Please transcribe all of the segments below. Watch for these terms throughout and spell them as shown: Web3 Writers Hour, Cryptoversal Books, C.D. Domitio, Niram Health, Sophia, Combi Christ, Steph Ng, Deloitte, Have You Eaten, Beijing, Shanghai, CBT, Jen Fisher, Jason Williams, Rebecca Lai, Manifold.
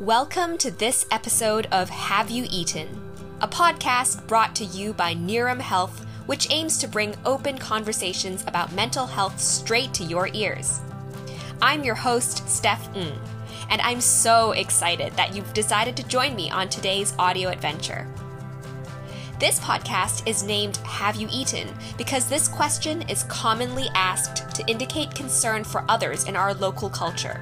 Welcome to this episode of Have You Eaten, a podcast brought to you by Niram Health, which aims to bring open conversations about mental health straight to your ears. I'm your host, Steph Ng, and I'm so excited that you've decided to join me on today's audio adventure. This podcast is named Have You Eaten because this question is commonly asked to indicate concern for others in our local culture.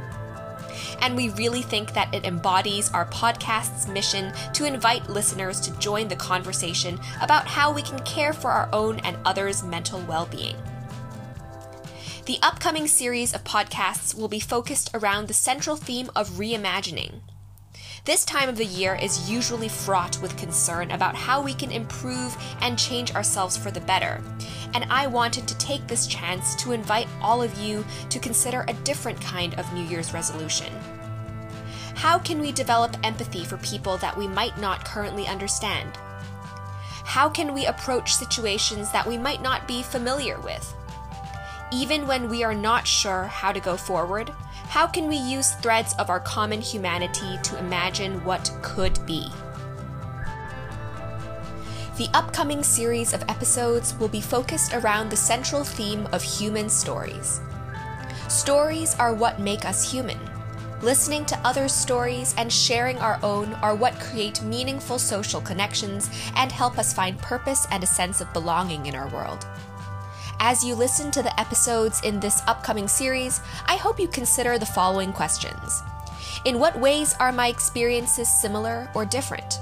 And we really think that it embodies our podcast's mission to invite listeners to join the conversation about how we can care for our own and others' mental well-being. The upcoming series of podcasts will be focused around the central theme of reimagining. This time of the year is usually fraught with concern about how we can improve and change ourselves for the better, and I wanted to take this chance to invite all of you to consider a different kind of New Year's resolution. How can we develop empathy for people that we might not currently understand? How can we approach situations that we might not be familiar with? Even when we are not sure how to go forward, how can we use threads of our common humanity to imagine what could be? The upcoming series of episodes will be focused around the central theme of human stories. Stories are what make us human. Listening to others' stories and sharing our own are what create meaningful social connections and help us find purpose and a sense of belonging in our world. As you listen to the episodes in this upcoming series, I hope you consider the following questions. In what ways are my experiences similar or different?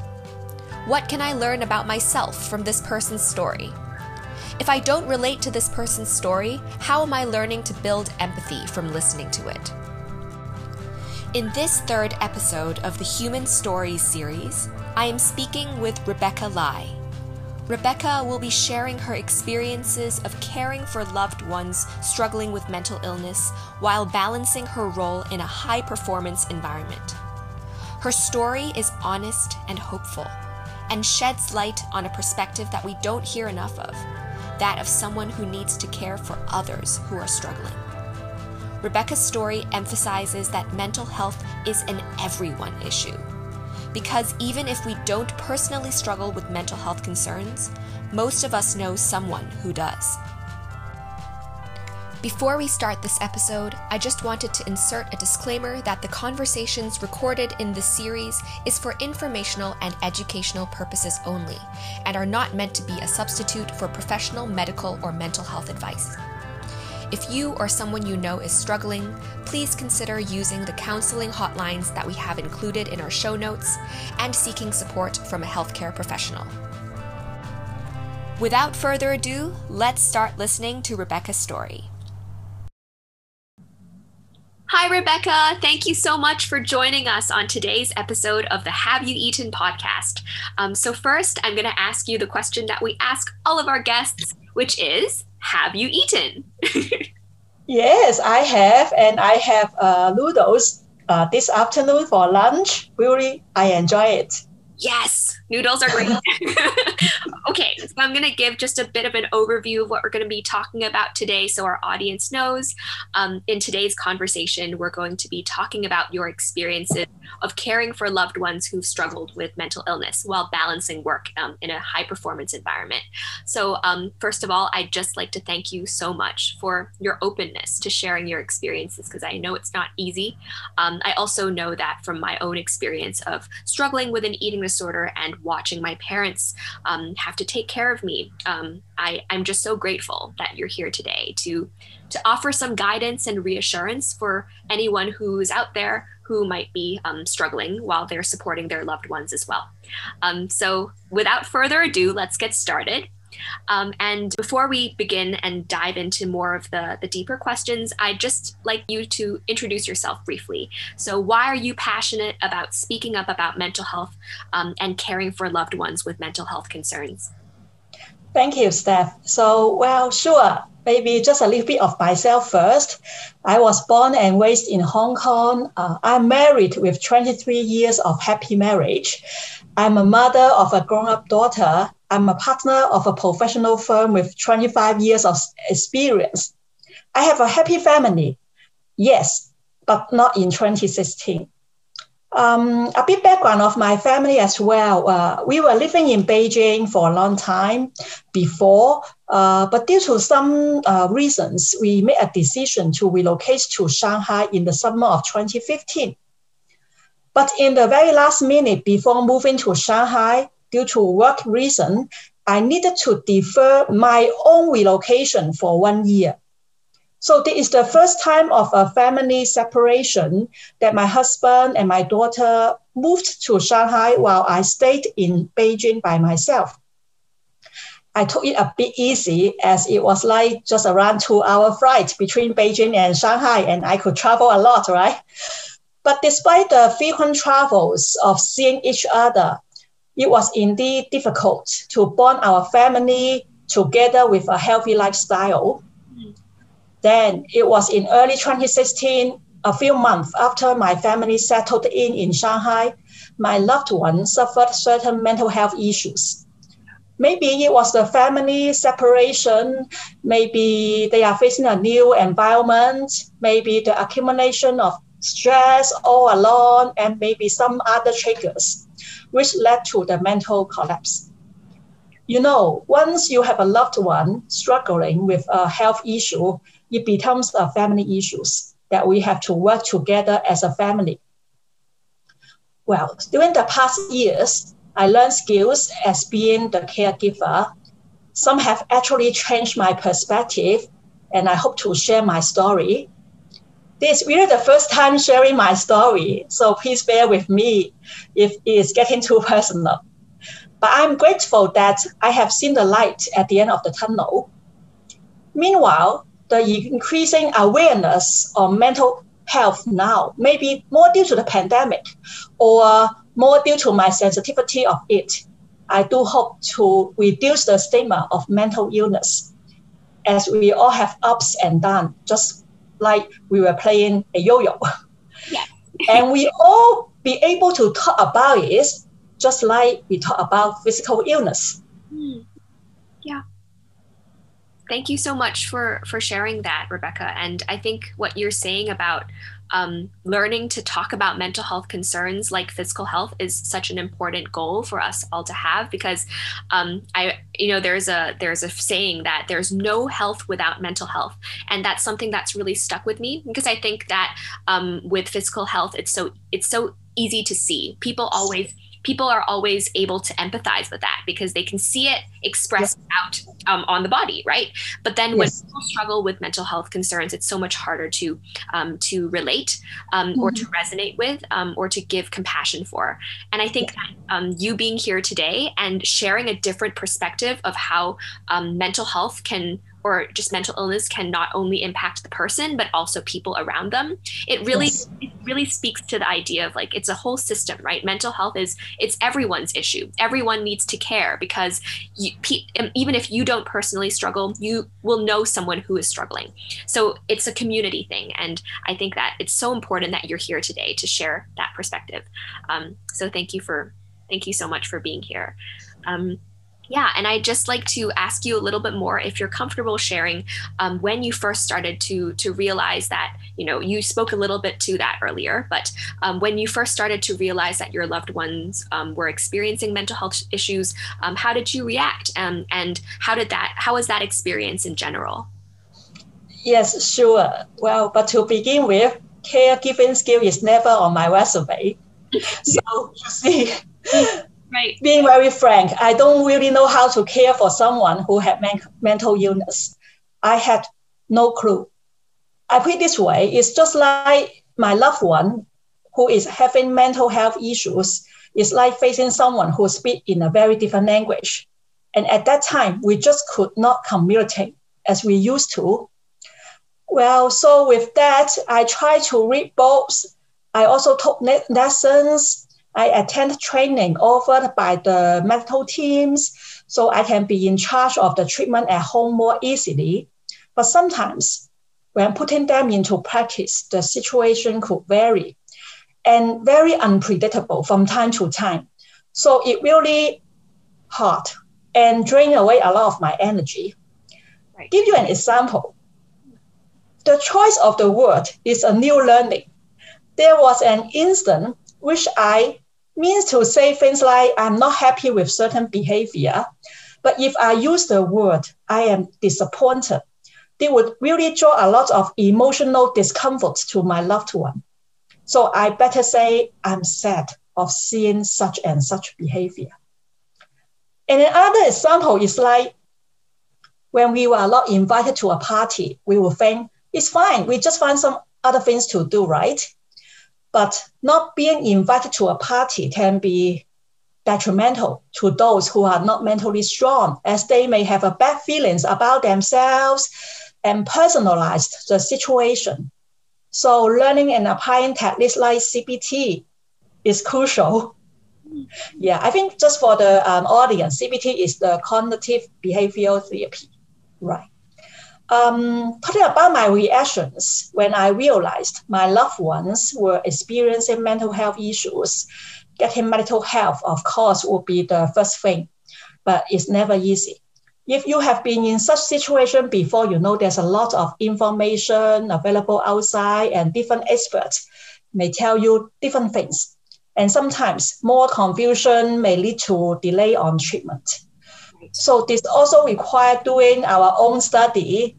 What can I learn about myself from this person's story? If I don't relate to this person's story, how am I learning to build empathy from listening to it? In this third episode of the Human Stories series, I am speaking with Rebecca Lai. Rebecca will be sharing her experiences of caring for loved ones struggling with mental illness while balancing her role in a high-performance environment. Her story is honest and hopeful, and sheds light on a perspective that we don't hear enough of, that of someone who needs to care for others who are struggling. Rebecca's story emphasizes that mental health is an everyone issue. Because even if we don't personally struggle with mental health concerns, most of us know someone who does. Before we start this episode, I just wanted to insert a disclaimer that the conversations recorded in this series is for informational and educational purposes only, and are not meant to be a substitute for professional medical or mental health advice. If you or someone you know is struggling, please consider using the counseling hotlines that we have included in our show notes and seeking support from a healthcare professional. Without further ado, let's start listening to Rebecca's story. Hi, Rebecca. Thank you so much for joining us on today's episode of the Have You Eaten podcast. So first, I'm going to ask you the question that we ask all of our guests, which is, have you eaten? Yes, I have. And I have noodles this afternoon for lunch. Really, I enjoy it. Yes, noodles are great. Okay, so I'm going to give just a bit of an overview of what we're going to be talking about today so our audience knows. In today's conversation, we're going to be talking about your experiences of caring for loved ones who've struggled with mental illness while balancing work in a high-performance environment. So first of all, I'd just like to thank you so much for your openness to sharing your experiences because I know it's not easy. I also know that from my own experience of struggling with an eating disorder and watching my parents have to take care of me. I'm just so grateful that you're here today to offer some guidance and reassurance for anyone who's out there who might be struggling while they're supporting their loved ones as well. So without further ado, let's get started. And before we begin and dive into more of the deeper questions, I'd just like you to introduce yourself briefly. So why are you passionate about speaking up about mental health and caring for loved ones with mental health concerns? Thank you, Steph. So, well, sure. Maybe just a little bit of myself first. I was born and raised in Hong Kong. I'm married with 23 years of happy marriage. I'm a mother of a grown-up daughter. I'm a partner of a professional firm with 25 years of experience. I have a happy family, yes, but not in 2016. A bit background of my family as well. We were living in Beijing for a long time before, but due to some reasons, we made a decision to relocate to Shanghai in the summer of 2015. But in the very last minute before moving to Shanghai, due to work reason, I needed to defer my own relocation for 1 year. So this is the first time of a family separation that my husband and my daughter moved to Shanghai while I stayed in Beijing by myself. I took it a bit easy as it was like just around 2-hour flight between Beijing and Shanghai, and I could travel a lot, right? But despite the frequent travels of seeing each other, it was indeed difficult to bond our family together with a healthy lifestyle. Then it was in early 2016, a few months after my family settled in Shanghai, my loved one suffered certain mental health issues. Maybe it was the family separation, maybe they are facing a new environment, maybe the accumulation of stress all alone, and maybe some other triggers, which led to the mental collapse. You know, once you have a loved one struggling with a health issue, it becomes a family issues that we have to work together as a family. Well, during the past years, I learned skills as being the caregiver. Some have actually changed my perspective, and I hope to share my story. This is really the first time sharing my story, so please bear with me if it's getting too personal. But I'm grateful that I have seen the light at the end of the tunnel. Meanwhile, the increasing awareness on mental health now, maybe more due to the pandemic or more due to my sensitivity of it, I do hope to reduce the stigma of mental illness, as we all have ups and downs, just like we were playing a yo-yo. Yeah. And we all be able to talk about it, just like we talk about physical illness. Mm. Yeah. Thank you so much for sharing that, Rebecca. And I think what you're saying about learning to talk about mental health concerns like physical health is such an important goal for us all to have, because there's a saying that there's no health without mental health. And that's something that's really stuck with me, because I think that with physical health, it's so easy to see. People are always able to empathize with that because they can see it expressed yes. out on the body, right? But then yes. when people struggle with mental health concerns, it's so much harder to relate mm-hmm. or to resonate with or to give compassion for. And I think yeah. that you being here today and sharing a different perspective of how mental health can, or just mental illness can, not only impact the person, but also people around them. It really speaks to the idea of like, it's a whole system, right? Mental health it's everyone's issue. Everyone needs to care, because even if you don't personally struggle, you will know someone who is struggling. So it's a community thing. And I think that it's so important that you're here today to share that perspective. So thank you so much for being here. Yeah, and I'd just like to ask you a little bit more if you're comfortable sharing when you first started to realize that, you know, you spoke a little bit to that earlier, but when you first started to realize that your loved ones were experiencing mental health issues, how did you react? And how was that experience in general? Yes, sure. Well, but to begin with, caregiving skill is never on my resume. So you see. Right. Being very frank, I don't really know how to care for someone who had mental illness. I had no clue. I put it this way, it's just like my loved one who is having mental health issues. It's like facing someone who speaks in a very different language. And at that time, we just could not communicate as we used to. Well, so with that, I tried to read books. I also took lessons. I attend training offered by the medical teams so I can be in charge of the treatment at home more easily. But sometimes when putting them into practice, the situation could vary and very unpredictable from time to time. So it really hurt and drained away a lot of my energy. Right. Give you an example. The choice of the word is a new learning. There was an instant which I means to say things like, I'm not happy with certain behavior. But if I use the word, I am disappointed, they would really draw a lot of emotional discomfort to my loved one. So I better say, I'm sad of seeing such and such behavior. And another example is like, when we were not invited to a party, we would think, it's fine, we just find some other things to do, right? But not being invited to a party can be detrimental to those who are not mentally strong, as they may have a bad feelings about themselves and personalize the situation. So learning and applying techniques like CBT is crucial. Yeah, I think just for the audience, CBT is the cognitive behavioral therapy, right? Talking about my reactions when I realized my loved ones were experiencing mental health issues, getting mental health, of course, would be the first thing, but it's never easy. If you have been in such situation before, you know there's a lot of information available outside and different experts may tell you different things. And sometimes more confusion may lead to delay on treatment. So this also requires doing our own study.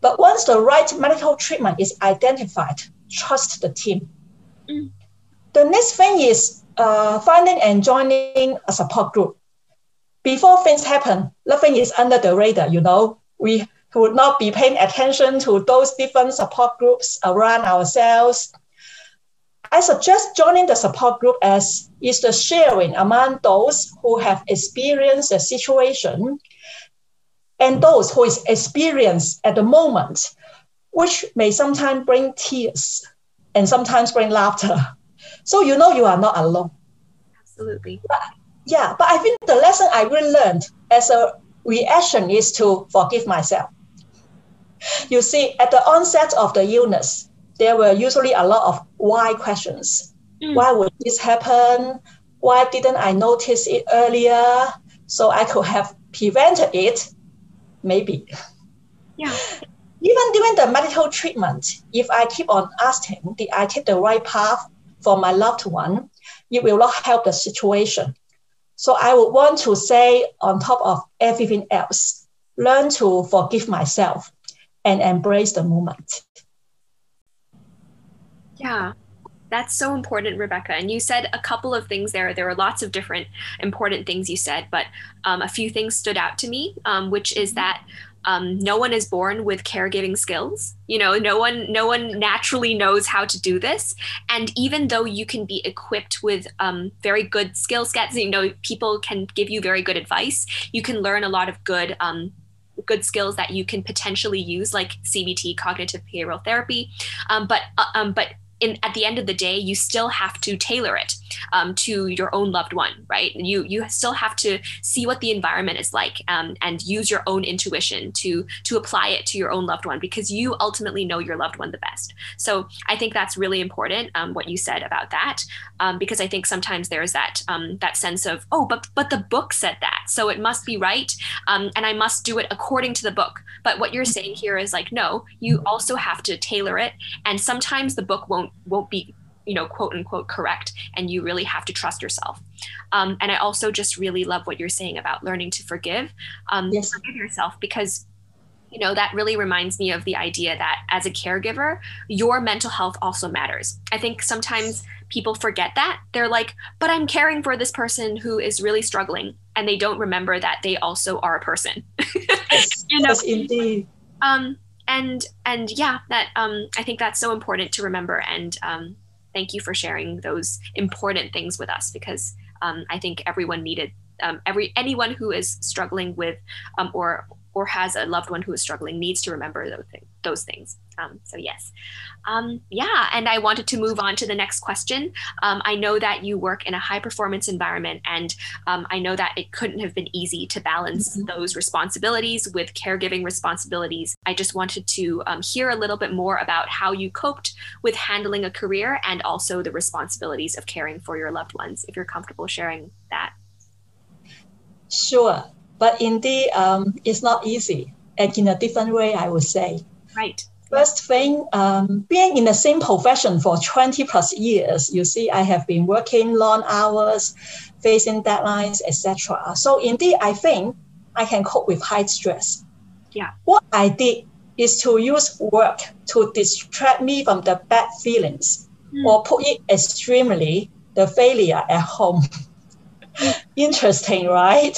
But once the right medical treatment is identified, trust the team. The next thing is finding and joining a support group. Before things happen, nothing is under the radar, you know. We would not be paying attention to those different support groups around ourselves. I suggest joining the support group as is the sharing among those who have experienced the situation and those who is experienced at the moment, which may sometimes bring tears and sometimes bring laughter. So you know you are not alone. Absolutely. But I think the lesson I really learned as a reaction is to forgive myself. You see, at the onset of the illness, there were usually a lot of why questions. Why would this happen? Why didn't I notice it earlier? So I could have prevented it, maybe. Yeah. Even during the medical treatment, if I keep on asking, did I take the right path for my loved one, it will not help the situation. So I would want to say, on top of everything else, learn to forgive myself and embrace the moment. Yeah, that's so important, Rebecca. And you said a couple of things there. There were lots of different important things you said, but a few things stood out to me, which is that no one is born with caregiving skills. You know, no one naturally knows how to do this. And even though you can be equipped with very good skill sets, you know, people can give you very good advice. You can learn a lot of good skills that you can potentially use, like CBT, cognitive behavioral therapy. But at the end of the day, you still have to tailor it to your own loved one, right? You still have to see what the environment is like and use your own intuition to apply it to your own loved one, because you ultimately know your loved one the best. So I think that's really important, what you said about that, because I think sometimes there's that sense of, oh, but the book said that, so it must be right, and I must do it according to the book. But what you're saying here is like, no, you also have to tailor it, and sometimes the book won't be, you know, quote unquote correct, and you really have to trust yourself. And I also just really love what you're saying about learning to forgive, yes. Forgive yourself, because, you know, that really reminds me of the idea that as a caregiver, your mental health also matters. I think sometimes people forget that. They're like, but I'm caring for this person who is really struggling, and they don't remember that they also are a person. Yes, you know? Yes, indeed. And yeah, that I think that's so important to remember. And thank you for sharing those important things with us, because I think everyone needed anyone who is struggling with or has a loved one who is struggling needs to remember those things. So yes. And I wanted to move on to the next question. I know that you work in a high performance environment, and I know that it couldn't have been easy to balance those responsibilities with caregiving responsibilities. I just wanted to hear a little bit more about how you coped with handling a career and also the responsibilities of caring for your loved ones, if you're comfortable sharing that. Sure, but indeed, it's not easy, and in a different way, I would say. Right. First thing, being in the same profession for 20 plus years, you see, I have been working long hours, facing deadlines, etc. So indeed, I think I can cope with high stress. Yeah. What I did is to use work to distract me from the bad feelings, or put it extremely, the failure at home. Interesting, right?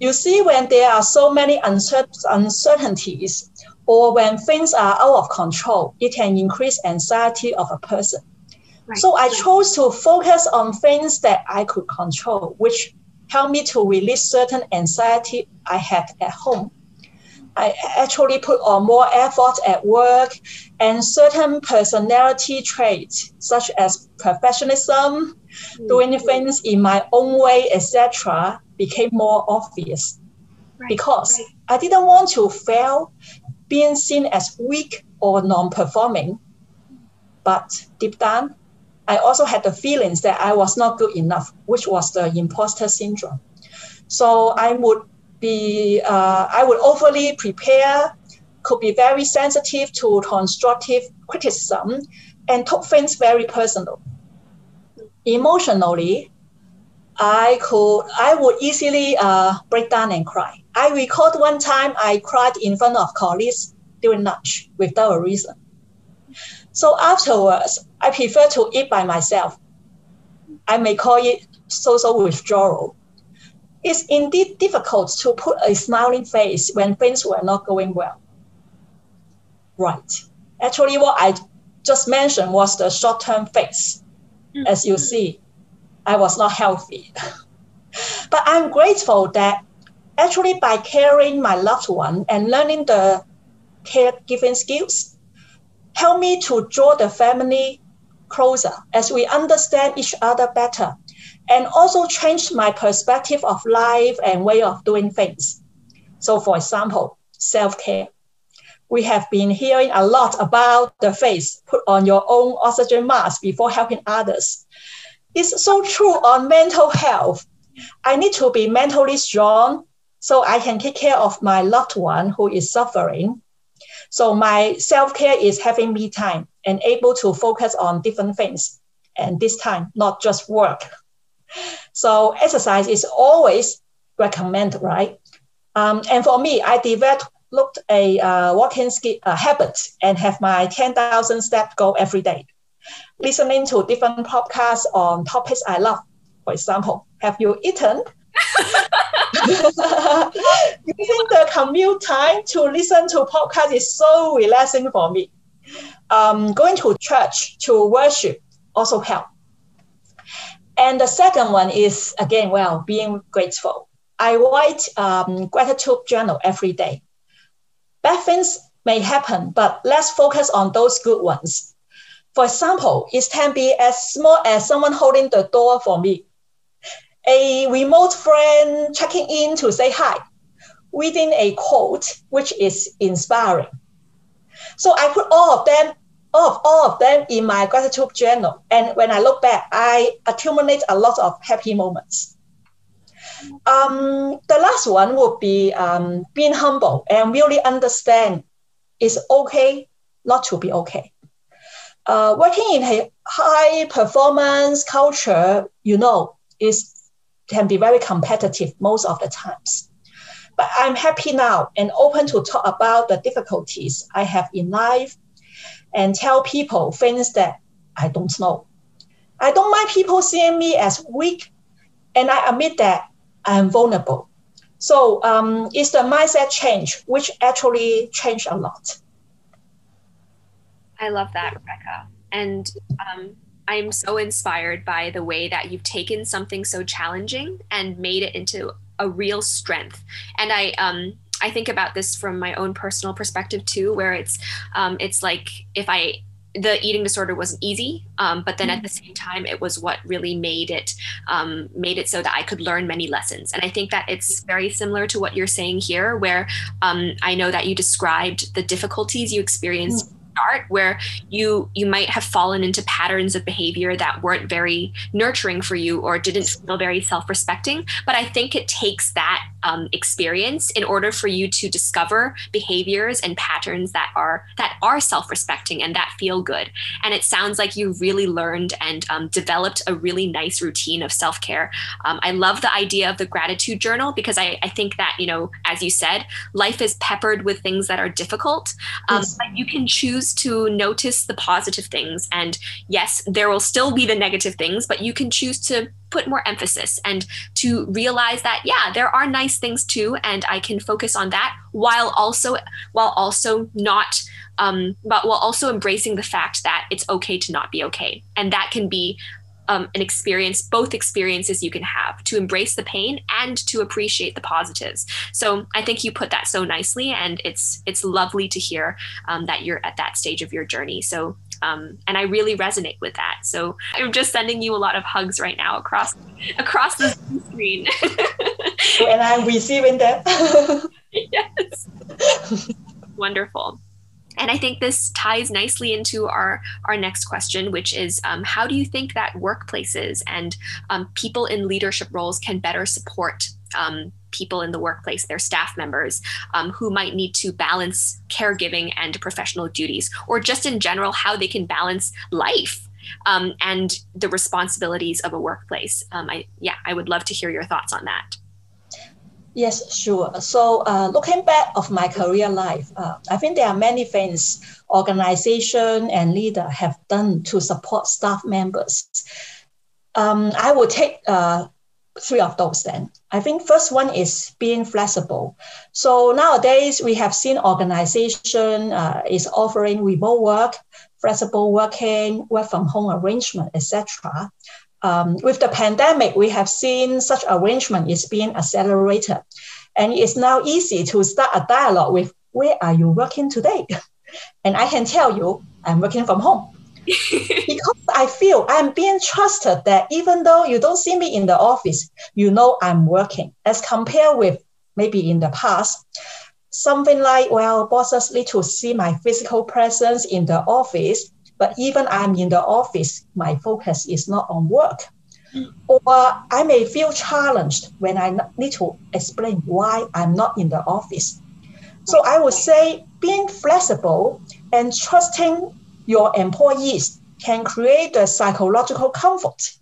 You see, when there are so many uncertainties, or when things are out of control, it can increase anxiety of a person. Right. So I chose to focus on things that I could control, which helped me to release certain anxiety I had at home. I actually put on more effort at work, and certain personality traits, such as perfectionism, doing things in my own way, etc., became more obvious. Right. Because I didn't want to fail, being seen as weak or non-performing. But deep down, I also had the feelings that I was not good enough, which was the imposter syndrome. So I would I would overly prepare, could be very sensitive to constructive criticism, and took things very personal. Emotionally, I would easily break down and cry. I recall one time I cried in front of colleagues during lunch without a reason. So afterwards, I prefer to eat by myself. I may call it social withdrawal. It's indeed difficult to put a smiling face when things were not going well. Right. Actually, what I just mentioned was the short-term fix. As you see, I was not healthy. But I'm grateful that actually by caring my loved one and learning the caregiving skills, helped me to draw the family closer as we understand each other better, and also changed my perspective of life and way of doing things. So for example, self-care. We have been hearing a lot about the phrase, put on your own oxygen mask before helping others. It's so true on mental health. I need to be mentally strong so I can take care of my loved one who is suffering. So my self-care is having me time and able to focus on different things. And this time, not just work. So exercise is always recommended, right? And for me, I developed a walking habit and have my 10,000 step goal every day. Listening to different podcasts on topics I love. For example, Have You Eaten? Using the commute time to listen to podcasts is so relaxing for me. Going to church to worship also helps. And the second one is, again, well, being grateful. I write gratitude journal every day. Bad things may happen, but let's focus on those good ones. For example, it can be as small as someone holding the door for me, a remote friend checking in to say hi, reading a quote, which is inspiring. So I put all of them in my gratitude journal. And when I look back, I accumulate a lot of happy moments. The last one would be being humble and really understand it's okay not to be okay. Working in a high performance culture, can be very competitive most of the times. But I'm happy now and open to talk about the difficulties I have in life, and tell people things that I don't know. I don't mind people seeing me as weak, and I admit that I'm vulnerable. So it's the mindset change, which actually changed a lot. I love that, Rebecca. And I'm so inspired by the way that you've taken something so challenging and made it into a real strength. And I think about this from my own personal perspective too, where it's like the eating disorder wasn't easy, but then at the same time, it was what really made it so that I could learn many lessons. And I think that it's very similar to what you're saying here, where I know that you described the difficulties you experienced start where you might have fallen into patterns of behavior that weren't very nurturing for you or didn't feel very self-respecting. But I think it takes that experience in order for you to discover behaviors and patterns that are self-respecting and that feel good. And it sounds like you really learned and developed a really nice routine of self-care. I love the idea of the gratitude journal, because I think that, you know, as you said, life is peppered with things that are difficult, yes. But you can choose to notice the positive things. And yes, there will still be the negative things, but you can choose to put more emphasis and to realize that, yeah, there are nice things too. And I can focus on that while also embracing the fact that it's okay to not be okay. And that can be an experience, both experiences you can have, to embrace the pain and to appreciate the positives. So I think you put that so nicely, and it's lovely to hear that you're at that stage of your journey. So, and I really resonate with that. So I'm just sending you a lot of hugs right now across the screen. And I'm receiving them. Yes. Wonderful. And I think this ties nicely into our next question, which is, how do you think that workplaces and people in leadership roles can better support people in the workplace, their staff members, who might need to balance caregiving and professional duties, or just in general, how they can balance life and the responsibilities of a workplace? I would love to hear your thoughts on that. Yes, sure. So looking back of my career life, I think there are many things organization and leader have done to support staff members. I will take three of those then. I think first one is being flexible. So nowadays we have seen organization is offering remote work, flexible working, work from home arrangement, etc. With the pandemic, we have seen such arrangement is being accelerated, and it's now easy to start a dialogue with, where are you working today? And I can tell you, I'm working from home. Because I feel I'm being trusted that even though you don't see me in the office, you know I'm working, as compared with maybe in the past. Something like, well, bosses need to see my physical presence in the office, but even I'm in the office, my focus is not on work. Or I may feel challenged when I need to explain why I'm not in the office. So I would say being flexible and trusting your employees can create the psychological comfort,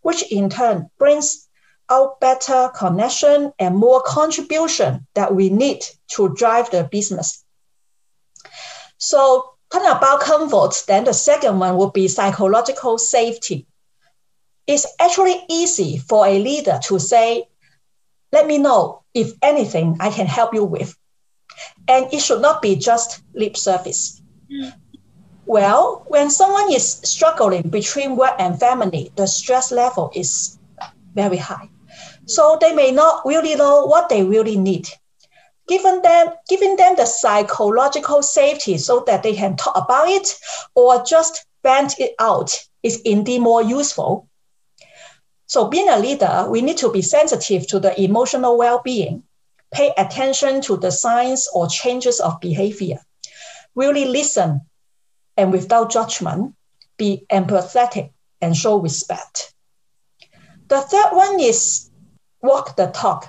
which in turn brings out better connection and more contribution that we need to drive the business. So talking about comfort, then the second one would be psychological safety. It's actually easy for a leader to say, let me know if anything I can help you with. And it should not be just lip service. Well, when someone is struggling between work and family, the stress level is very high. So they may not really know what they really need. Giving them the psychological safety so that they can talk about it or just vent it out is indeed more useful. So being a leader, we need to be sensitive to the emotional well-being, pay attention to the signs or changes of behavior, really listen, and without judgment, be empathetic and show respect. The third one is walk the talk.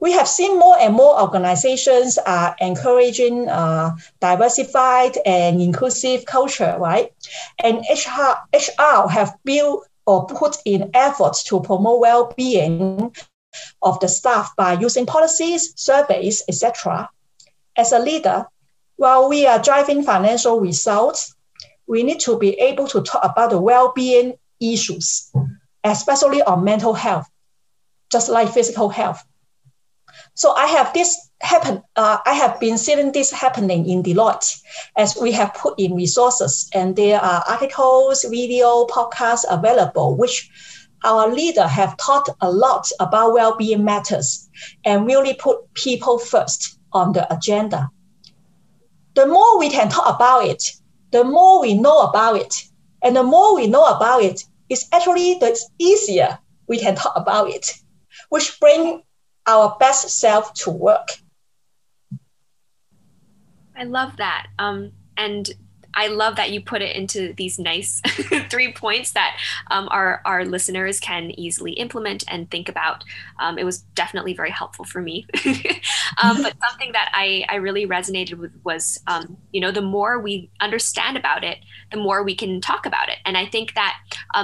We have seen more and more organizations are encouraging diversified and inclusive culture, right? And HR have built or put in efforts to promote well-being of the staff by using policies, surveys, etc. As a leader, while we are driving financial results, we need to be able to talk about the well-being issues, especially on mental health, just like physical health. So I have been seeing this happening in Deloitte, as we have put in resources, and there are articles, video, podcasts available, which our leader have taught a lot about well-being matters and really put people first on the agenda. The more we can talk about it, the more we know about it, and the more we know about it, it's actually the easier we can talk about it, which brings our best self to work. I I love that. And I love that you put it into these nice 3 points that our listeners can easily implement and think about. It was definitely very helpful for me. But something that I really resonated with was, the more we understand about it, the more we can talk about it. And I think that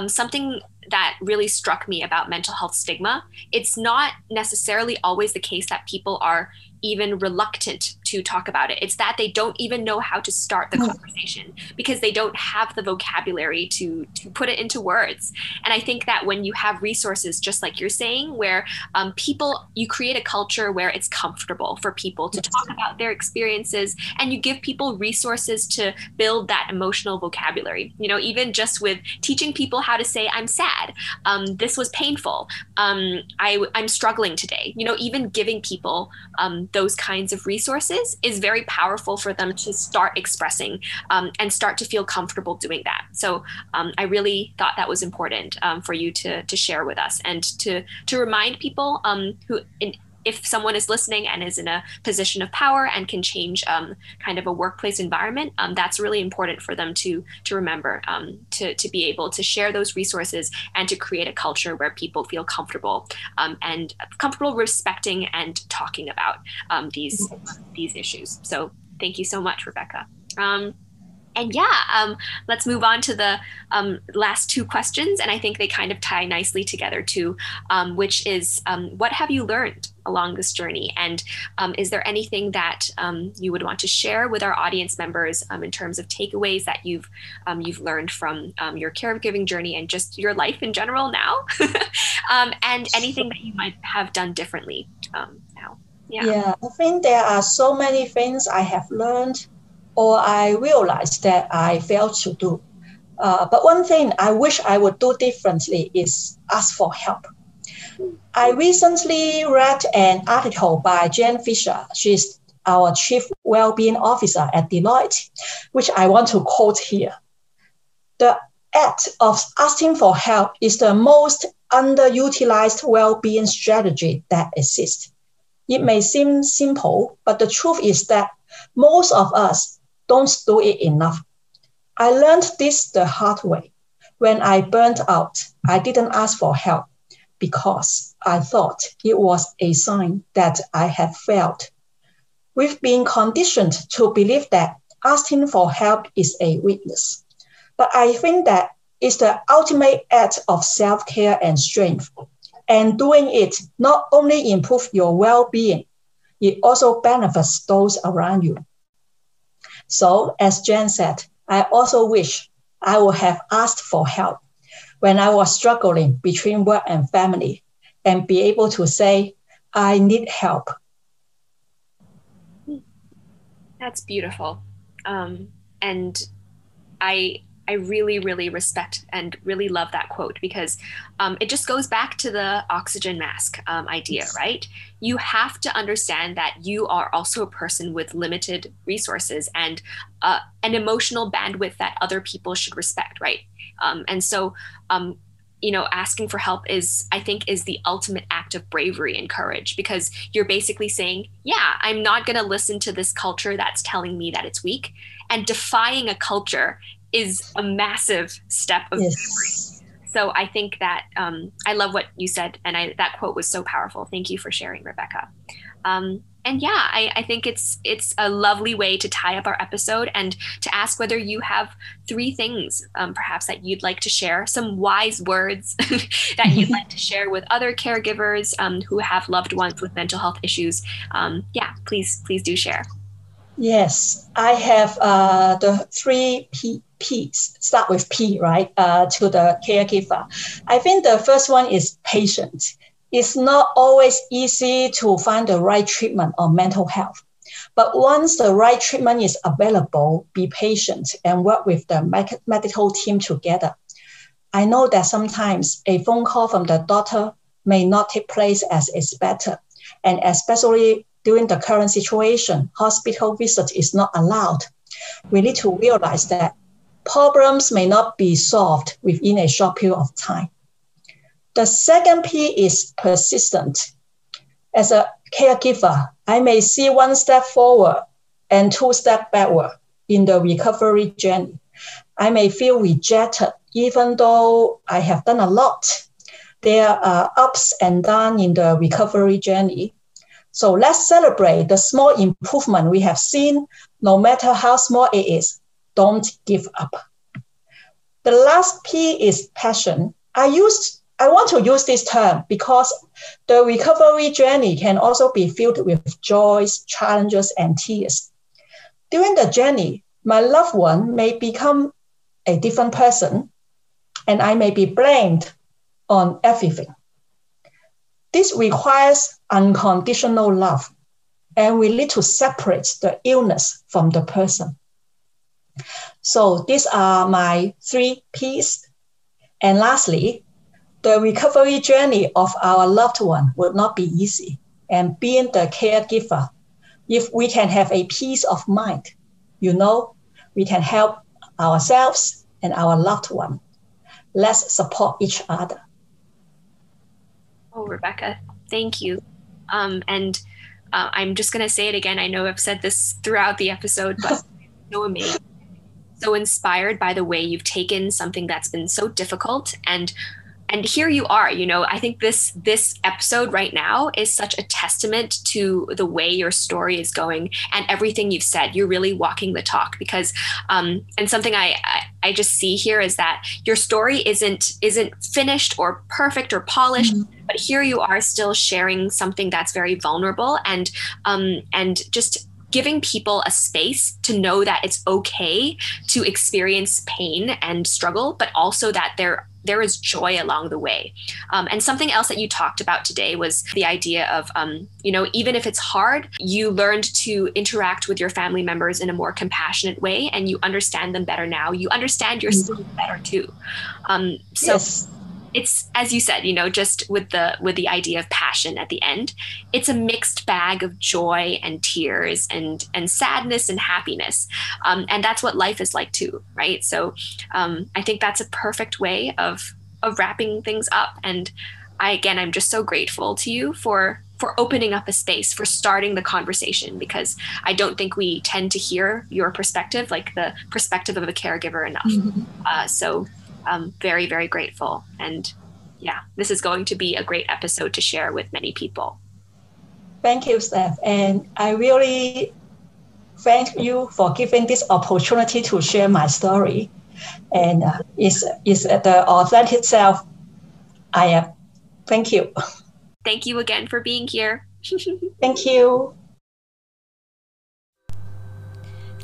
something that really struck me about mental health stigma, it's not necessarily always the case that people are even reluctant to talk about it. It's that they don't even know how to start the conversation because they don't have the vocabulary to put it into words. And I think that when you have resources, just like you're saying, where you create a culture where it's comfortable for people to talk about their experiences, and you give people resources to build that emotional vocabulary, even just with teaching people how to say, I'm sad, this was painful, I'm struggling today, even giving people those kinds of resources is very powerful for them to start expressing and start to feel comfortable doing that. So I really thought that was important for you to share with us, and to remind people if someone is listening and is in a position of power and can change kind of a workplace environment, that's really important for them to remember, to be able to share those resources and to create a culture where people feel comfortable respecting and talking about these issues. So thank you so much, Rebecca. Let's move on to the last two questions. And I think they kind of tie nicely together too, which is, what have you learned along this journey? And is there anything that you would want to share with our audience members in terms of takeaways that you've learned from your caregiving journey and just your life in general now? And anything that you might have done differently now? Yeah, I think there are so many things I have learned or I realized that I failed to do. But one thing I wish I would do differently is ask for help. I recently read an article by Jen Fisher. She's our Chief Wellbeing Officer at Deloitte, which I want to quote here. The act of asking for help is the most underutilized well-being strategy that exists. It may seem simple, but the truth is that most of us don't do it enough. I learned this the hard way. When I burnt out, I didn't ask for help because I thought it was a sign that I had failed. We've been conditioned to believe that asking for help is a weakness, but I think that it's the ultimate act of self-care and strength. And doing it not only improves your well-being, it also benefits those around you. So, as Jen said, I also wish I would have asked for help when I was struggling between work and family and be able to say, I need help. That's beautiful. And I really, really respect and really love that quote because it just goes back to the oxygen mask idea, right? You have to understand that you are also a person with limited resources and an emotional bandwidth that other people should respect, right? Asking for help is the ultimate act of bravery and courage, because you're basically saying, yeah, I'm not going to listen to this culture that's telling me that it's weak. And defying a culture is a massive step of bravery. So I think that I love what you said, and that quote was so powerful. Thank you for sharing, Rebecca. I think it's a lovely way to tie up our episode and to ask whether you have three things, perhaps, that you'd like to share, some wise words that you'd like to share with other caregivers who have loved ones with mental health issues. Please do share. Yes, I have the three P's, start with P, right, to the caregiver. I think the first one is patient. It's not always easy to find the right treatment on mental health. But once the right treatment is available, be patient and work with the medical team together. I know that sometimes a phone call from the doctor may not take place as expected, and especially during the current situation, hospital visit is not allowed. We need to realize that problems may not be solved within a short period of time. The second P is persistent. As a caregiver, I may see one step forward and two steps backward in the recovery journey. I may feel rejected, even though I have done a lot. There are ups and downs in the recovery journey. So let's celebrate the small improvement we have seen, no matter how small it is. Don't give up. The last P is passion. I want to use this term because the recovery journey can also be filled with joys, challenges, and tears. During the journey, my loved one may become a different person, and I may be blamed on everything. This requires unconditional love, and we need to separate the illness from the person. So these are my 3 Ps. And lastly, the recovery journey of our loved one will not be easy. And being the caregiver, if we can have a peace of mind, we can help ourselves and our loved one. Let's support each other. Oh, Rebecca, thank you. I'm just going to say it again. I know I've said this throughout the episode, but so amazing. So inspired by the way you've taken something that's been so difficult, and here you are. I think this episode right now is such a testament to the way your story is going and everything you've said. You're really walking the talk, because and something I just see here is that your story isn't finished or perfect or polished, but here you are still sharing something that's very vulnerable and just giving people a space to know that it's okay to experience pain and struggle, but also that there is joy along the way. And something else that you talked about today was the idea of, even if it's hard, you learned to interact with your family members in a more compassionate way, and you understand them better now. You understand yourself better too. Yes. It's, as you said, just with the idea of passion at the end, it's a mixed bag of joy and tears and sadness and happiness. And that's what life is like too, right? So I think that's a perfect way of wrapping things up. And I'm just so grateful to you for opening up a space, for starting the conversation, because I don't think we tend to hear your perspective, like the perspective of a caregiver, enough. So I'm very, very grateful. And yeah, this is going to be a great episode to share with many people. Thank you, Steph. And I really thank you for giving this opportunity to share my story. And it's the authentic self I am. Thank you. Thank you again for being here. Thank you.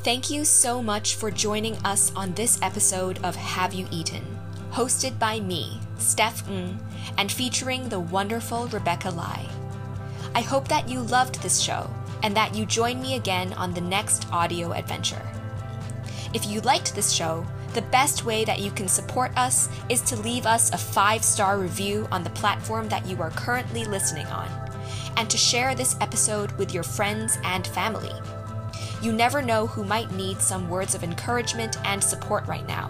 Thank you so much for joining us on this episode of Have You Eaten, hosted by me, Steph Ng, and featuring the wonderful Rebecca Lai. I hope that you loved this show and that you join me again on the next audio adventure. If you liked this show, the best way that you can support us is to leave us a 5-star review on the platform that you are currently listening on, and to share this episode with your friends and family. You never know who might need some words of encouragement and support right now.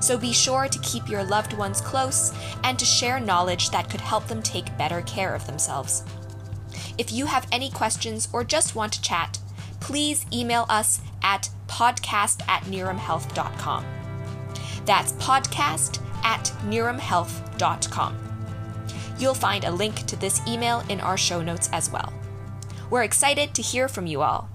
So be sure to keep your loved ones close and to share knowledge that could help them take better care of themselves. If you have any questions or just want to chat, please email us at podcast@niramhealth.com. That's podcast@niramhealth.com. You'll find a link to this email in our show notes as well. We're excited to hear from you all.